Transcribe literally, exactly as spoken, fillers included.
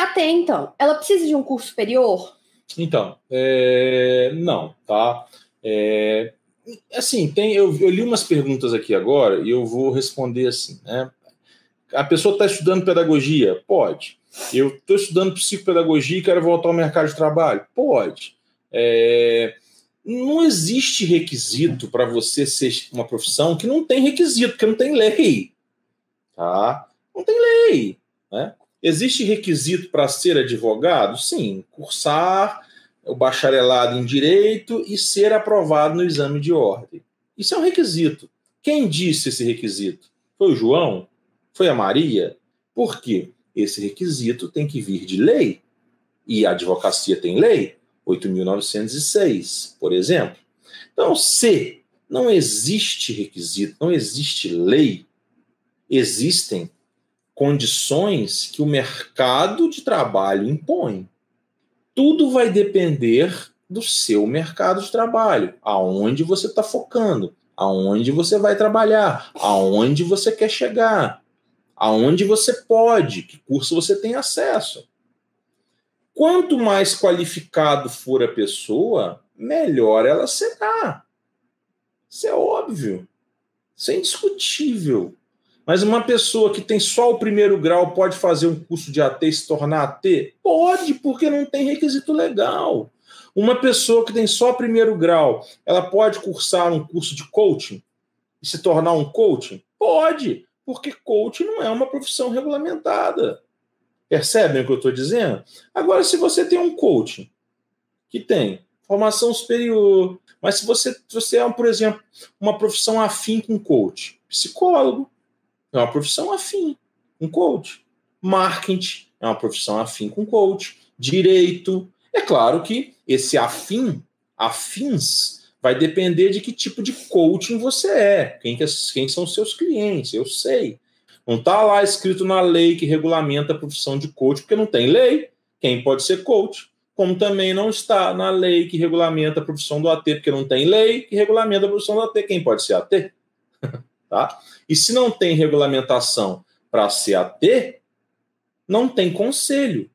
é A T, então? Ela precisa de um curso superior? Então, é... não, tá? É... Assim, tem... eu, eu li umas perguntas aqui agora e eu vou responder assim, né? A pessoa está estudando pedagogia? Pode. Eu estou estudando psicopedagogia e quero voltar ao mercado de trabalho? Pode. É... Não existe requisito para você ser uma profissão que não tem requisito, que não tem lei. Tá? Não tem lei, né? Existe requisito para ser advogado? Sim, cursar o bacharelado em direito e ser aprovado no exame de ordem. Isso é um requisito. Quem disse esse requisito? Foi o João? Foi a Maria? Por quê? Esse requisito tem que vir de lei. E a advocacia tem lei? oito mil novecentos e seis, por exemplo. Então, se não existe requisito, não existe lei, existem condições que o mercado de trabalho impõe. Tudo vai depender do seu mercado de trabalho, aonde você está focando, aonde você vai trabalhar, aonde você quer chegar, aonde você pode, que curso você tem acesso. Quanto mais qualificado for a pessoa, melhor ela será. Isso é óbvio, isso é indiscutível. Mas uma pessoa que tem só o primeiro grau pode fazer um curso de A T e se tornar A T? Pode, porque não tem requisito legal. Uma pessoa que tem só o primeiro grau, ela pode cursar um curso de coaching e se tornar um coaching? Pode, porque coaching não é uma profissão regulamentada. Percebem o que eu estou dizendo? Agora, se você tem um coaching que tem formação superior, mas se você, se você é, por exemplo, uma profissão afim com coaching, psicólogo, é uma profissão afim com um coach. Marketing é uma profissão afim com coach. Direito. É claro que esse afim, afins, vai depender de que tipo de coaching você é, quem, que, quem são seus clientes, eu sei. Não está lá escrito na lei que regulamenta a profissão de coach, porque não tem lei quem pode ser coach, como também não está na lei que regulamenta a profissão do A T, porque não tem lei que regulamenta a profissão do A T, quem pode ser A T? Tá? E se não tem regulamentação para ser A T, não tem conselho.